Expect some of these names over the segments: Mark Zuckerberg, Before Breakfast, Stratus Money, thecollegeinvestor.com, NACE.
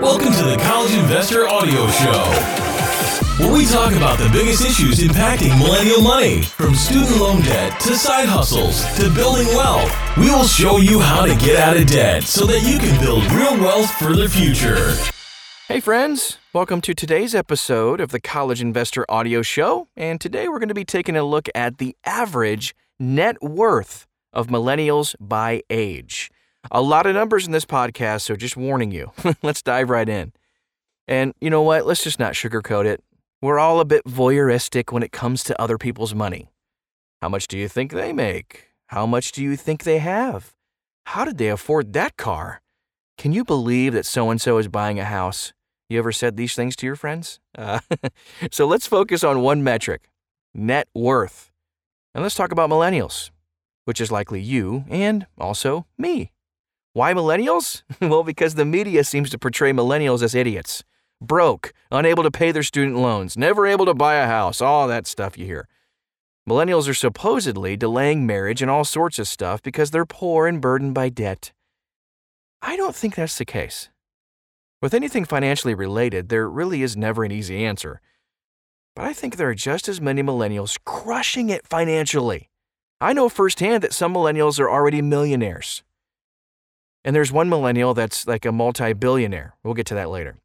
Welcome to the College Investor Audio Show, where we talk about the biggest issues impacting millennial money. From student loan debt to side hustles to building wealth, we will show you how to get out of debt so that you can build real wealth for the future. Hey friends, welcome to today's episode of the College Investor Audio Show, and today we're going to be taking a look at the average net worth of millennials by age. A lot of numbers in this podcast, so just warning you. Let's dive right in. And you know what? Let's just not sugarcoat it. We're all a bit voyeuristic when it comes to other people's money. How much do you think they make? How much do you think they have? How did they afford that car? Can you believe that so-and-so is buying a house? You ever said these things to your friends? So let's focus on one metric, net worth. And let's talk about millennials, which is likely you and also me. Why millennials? Well, because the media seems to portray millennials as idiots, broke, unable to pay their student loans, never able to buy a house, all that stuff you hear. Millennials are supposedly delaying marriage and all sorts of stuff because they're poor and burdened by debt. I don't think that's the case. With anything financially related, there really is never an easy answer. But I think there are just as many millennials crushing it financially. I know firsthand that some millennials are already millionaires. And there's one millennial that's like a multi-billionaire. We'll get to that later.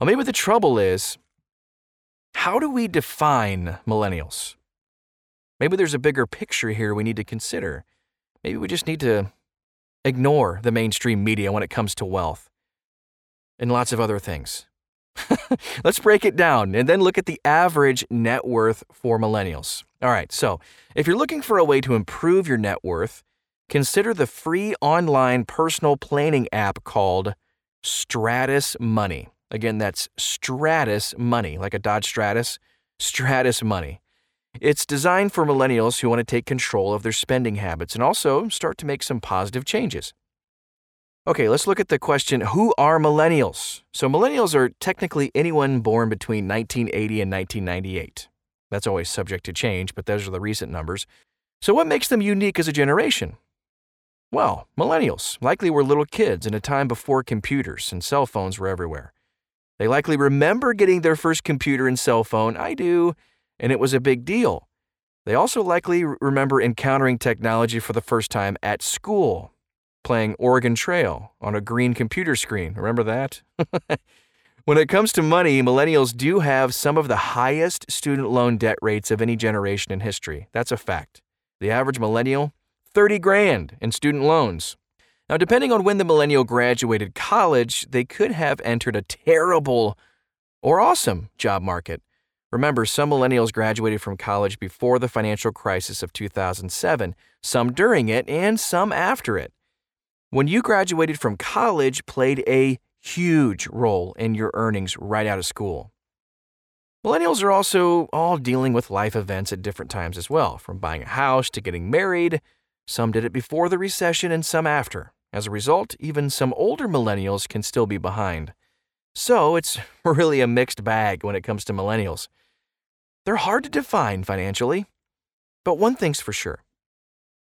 I mean, but the trouble is, how do we define millennials? Maybe there's a bigger picture here we need to consider. Maybe we just need to ignore the mainstream media when it comes to wealth and lots of other things. Let's break it down and then look at the average net worth for millennials. All right, so if you're looking for a way to improve your net worth, consider the free online personal planning app called Stratus Money. Again, that's Stratus Money, like a Dodge Stratus, Stratus Money. It's designed for millennials who want to take control of their spending habits and also start to make some positive changes. Okay, let's look at the question, who are millennials? So millennials are technically anyone born between 1980 and 1998. That's always subject to change, but those are the recent numbers. So what makes them unique as a generation? Well, millennials likely were little kids in a time before computers and cell phones were everywhere. They likely remember getting their first computer and cell phone, I do, and it was a big deal. They also likely remember encountering technology for the first time at school, playing Oregon Trail on a green computer screen. Remember that? When it comes to money, millennials do have some of the highest student loan debt rates of any generation in history. That's a fact. The average millennial, $30,000 in student loans. Now, depending on when the millennial graduated college, they could have entered a terrible or awesome job market. Remember, some millennials graduated from college before the financial crisis of 2007, some during it, and some after it. When you graduated from college played a huge role in your earnings right out of school. Millennials are also all dealing with life events at different times as well, from buying a house to getting married. Some did it before the recession and some after. As a result, even some older millennials can still be behind. So it's really a mixed bag when it comes to millennials. They're hard to define financially, but one thing's for sure.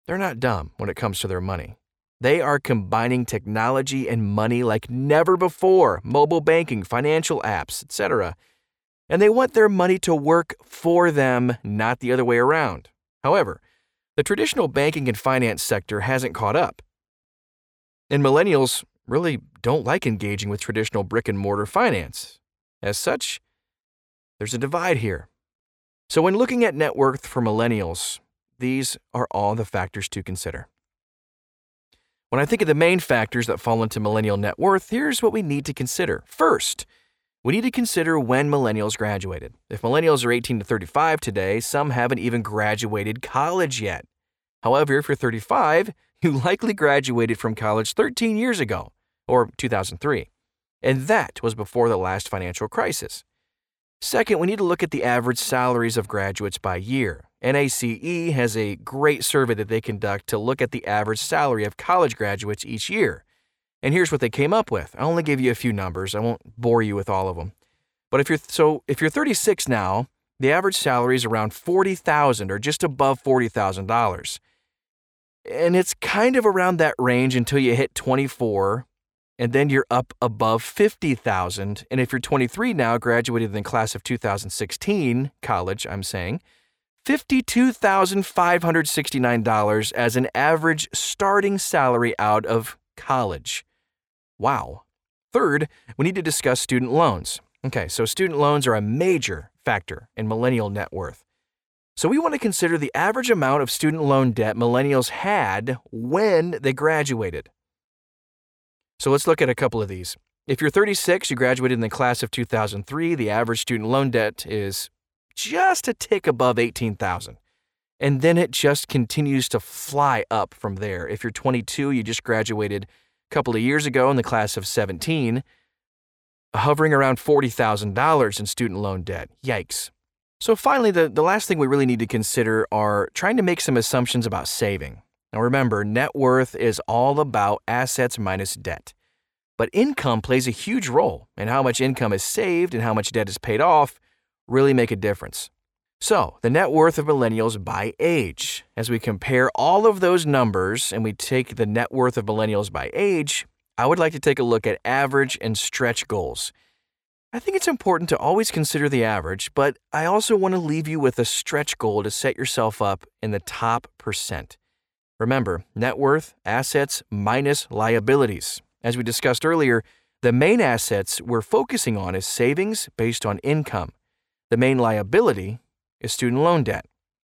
They're not dumb when it comes to their money. They are combining technology and money like never before, mobile banking, financial apps, etc., and they want their money to work for them, not the other way around. However, the traditional banking and finance sector hasn't caught up. And millennials really don't like engaging with traditional brick-and-mortar finance. As such, there's a divide here. So when looking at net worth for millennials, these are all the factors to consider. When I think of the main factors that fall into millennial net worth, here's what we need to consider. First, we need to consider when millennials graduated. If millennials are 18 to 35 today, some haven't even graduated college yet. However, if you're 35, you likely graduated from college 13 years ago, or 2003, and that was before the last financial crisis. Second, we need to look at the average salaries of graduates by year. NACE has a great survey that they conduct to look at the average salary of college graduates each year. And here's what they came up with. I'll only give you a few numbers. I won't bore you with all of them. But if you're 36 now, the average salary is around $40,000 or just above $40,000. And it's kind of around that range until you hit 24 and then you're up above 50,000. And if you're 23 now, graduated in the class of 2016, college, I'm saying, $52,569 as an average starting salary out of college. Wow. Third, we need to discuss student loans. Okay, so student loans are a major factor in millennial net worth. So we want to consider the average amount of student loan debt millennials had when they graduated. So let's look at a couple of these. If you're 36, you graduated in the class of 2003, the average student loan debt is just a tick above $18,000. And then it just continues to fly up from there. If you're 22, you just graduated a couple of years ago in the class of 17, hovering around $40,000 in student loan debt. Yikes. So finally, the last thing we really need to consider are trying to make some assumptions about saving. Now remember, net worth is all about assets minus debt. But income plays a huge role, and how much income is saved and how much debt is paid off really make a difference. So the net worth of millennials by age. As we compare all of those numbers and we take the net worth of millennials by age, I would like to take a look at average and stretch goals. I think it's important to always consider the average, but I also want to leave you with a stretch goal to set yourself up in the top percent. Remember, net worth, assets minus liabilities. As we discussed earlier, the main assets we're focusing on is savings based on income. The main liability is student loan debt.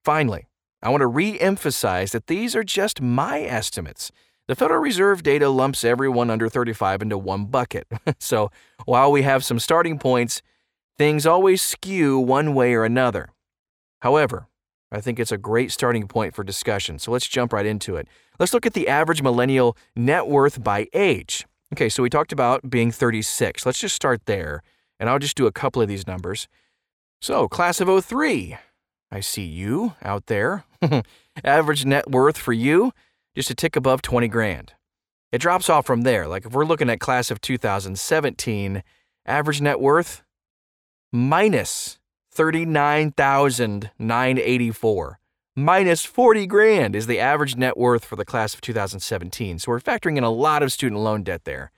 Finally, I want to re-emphasize that these are just my estimates. The Federal Reserve data lumps everyone under 35 into one bucket. So while we have some starting points, things always skew one way or another. However, I think it's a great starting point for discussion. So let's jump right into it. Let's look at the average millennial net worth by age. Okay, so we talked about being 36. Let's just start there, and I'll just do a couple of these numbers. So class of 03, I see you out there. Average net worth for you, just a tick above 20 grand. It drops off from there. Like if we're looking at class of 2017, average net worth minus $39,984. Minus 40 grand is the average net worth for the class of 2017. So we're factoring in a lot of student loan debt there.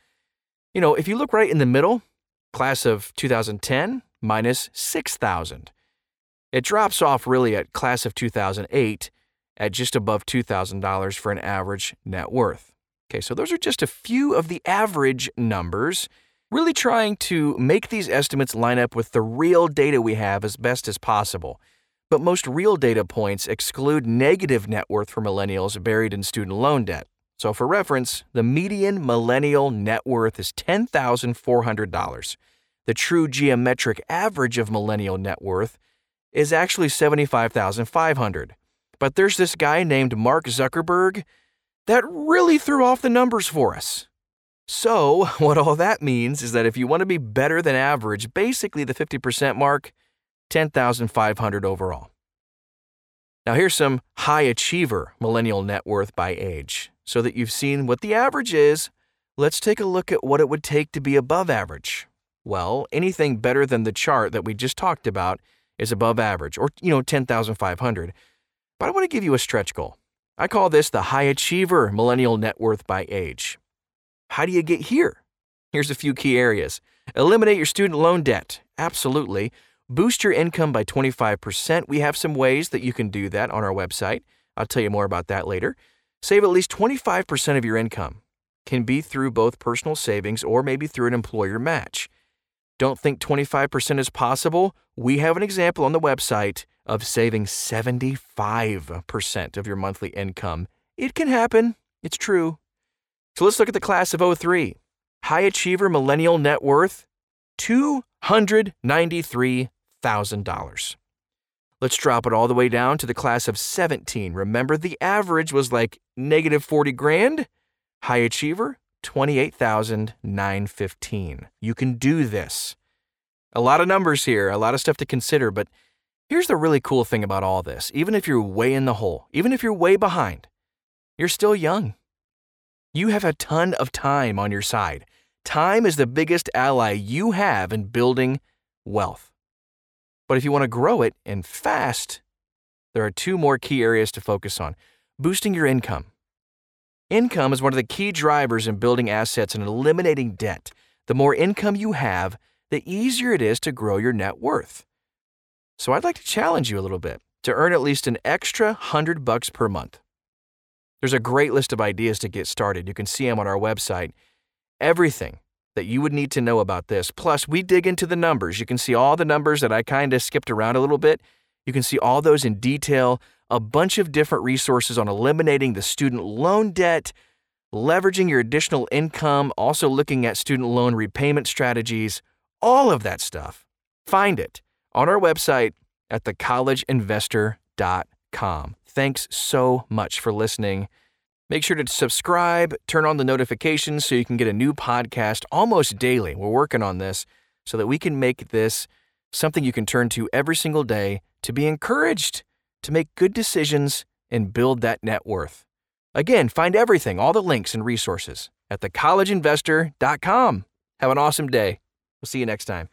You know, if you look right in the middle, class of 2010 minus 6,000. It drops off really at class of 2008 at just above $2,000 for an average net worth. Okay, so those are just a few of the average numbers. Really trying to make these estimates line up with the real data we have as best as possible. But most real data points exclude negative net worth for millennials buried in student loan debt. So for reference, the median millennial net worth is $10,400. The true geometric average of millennial net worth is actually $75,500. But there's this guy named Mark Zuckerberg that really threw off the numbers for us. So what all that means is that if you want to be better than average, basically the 50% mark, $10,500 overall. Now here's some high achiever millennial net worth by age. So that you've seen what the average is, let's take a look at what it would take to be above average. Well, anything better than the chart that we just talked about is above average, or, you know, $10,500. But I want to give you a stretch goal. I call this the high achiever millennial net worth by age. How do you get here? Here's a few key areas. Eliminate your student loan debt. Absolutely. Boost your income by 25%. We have some ways that you can do that on our website. I'll tell you more about that later. Save at least 25% of your income. Can be through both personal savings or maybe through an employer match. Don't think 25% is possible? We have an example on the website of saving 75% of your monthly income. It can happen. It's true. So let's look at the class of 03. High achiever millennial net worth, $293,000. Let's drop it all the way down to the class of 17. Remember, the average was like negative 40 grand. High achiever, $28,915. You can do this. A lot of numbers here, a lot of stuff to consider, but here's the really cool thing about all this. Even if you're way in the hole, even if you're way behind, you're still young. You have a ton of time on your side. Time is the biggest ally you have in building wealth. But if you want to grow it and fast, there are two more key areas to focus on. Boosting your income. Income is one of the key drivers in building assets and eliminating debt. The more income you have, the easier it is to grow your net worth. So I'd like to challenge you a little bit to earn at least an extra $100 per month. There's a great list of ideas to get started. You can see them on our website. Everything that you would need to know about this. Plus, we dig into the numbers. You can see all the numbers that I kind of skipped around a little bit. You can see all those in detail, a bunch of different resources on eliminating the student loan debt, leveraging your additional income, also looking at student loan repayment strategies, all of that stuff. Find it on our website at thecollegeinvestor.com. Thanks so much for listening. Make sure to subscribe, turn on the notifications so you can get a new podcast almost daily. We're working on this so that we can make this something you can turn to every single day to be encouraged to make good decisions and build that net worth. Again, find everything, all the links and resources at thecollegeinvestor.com. Have an awesome day. We'll see you next time.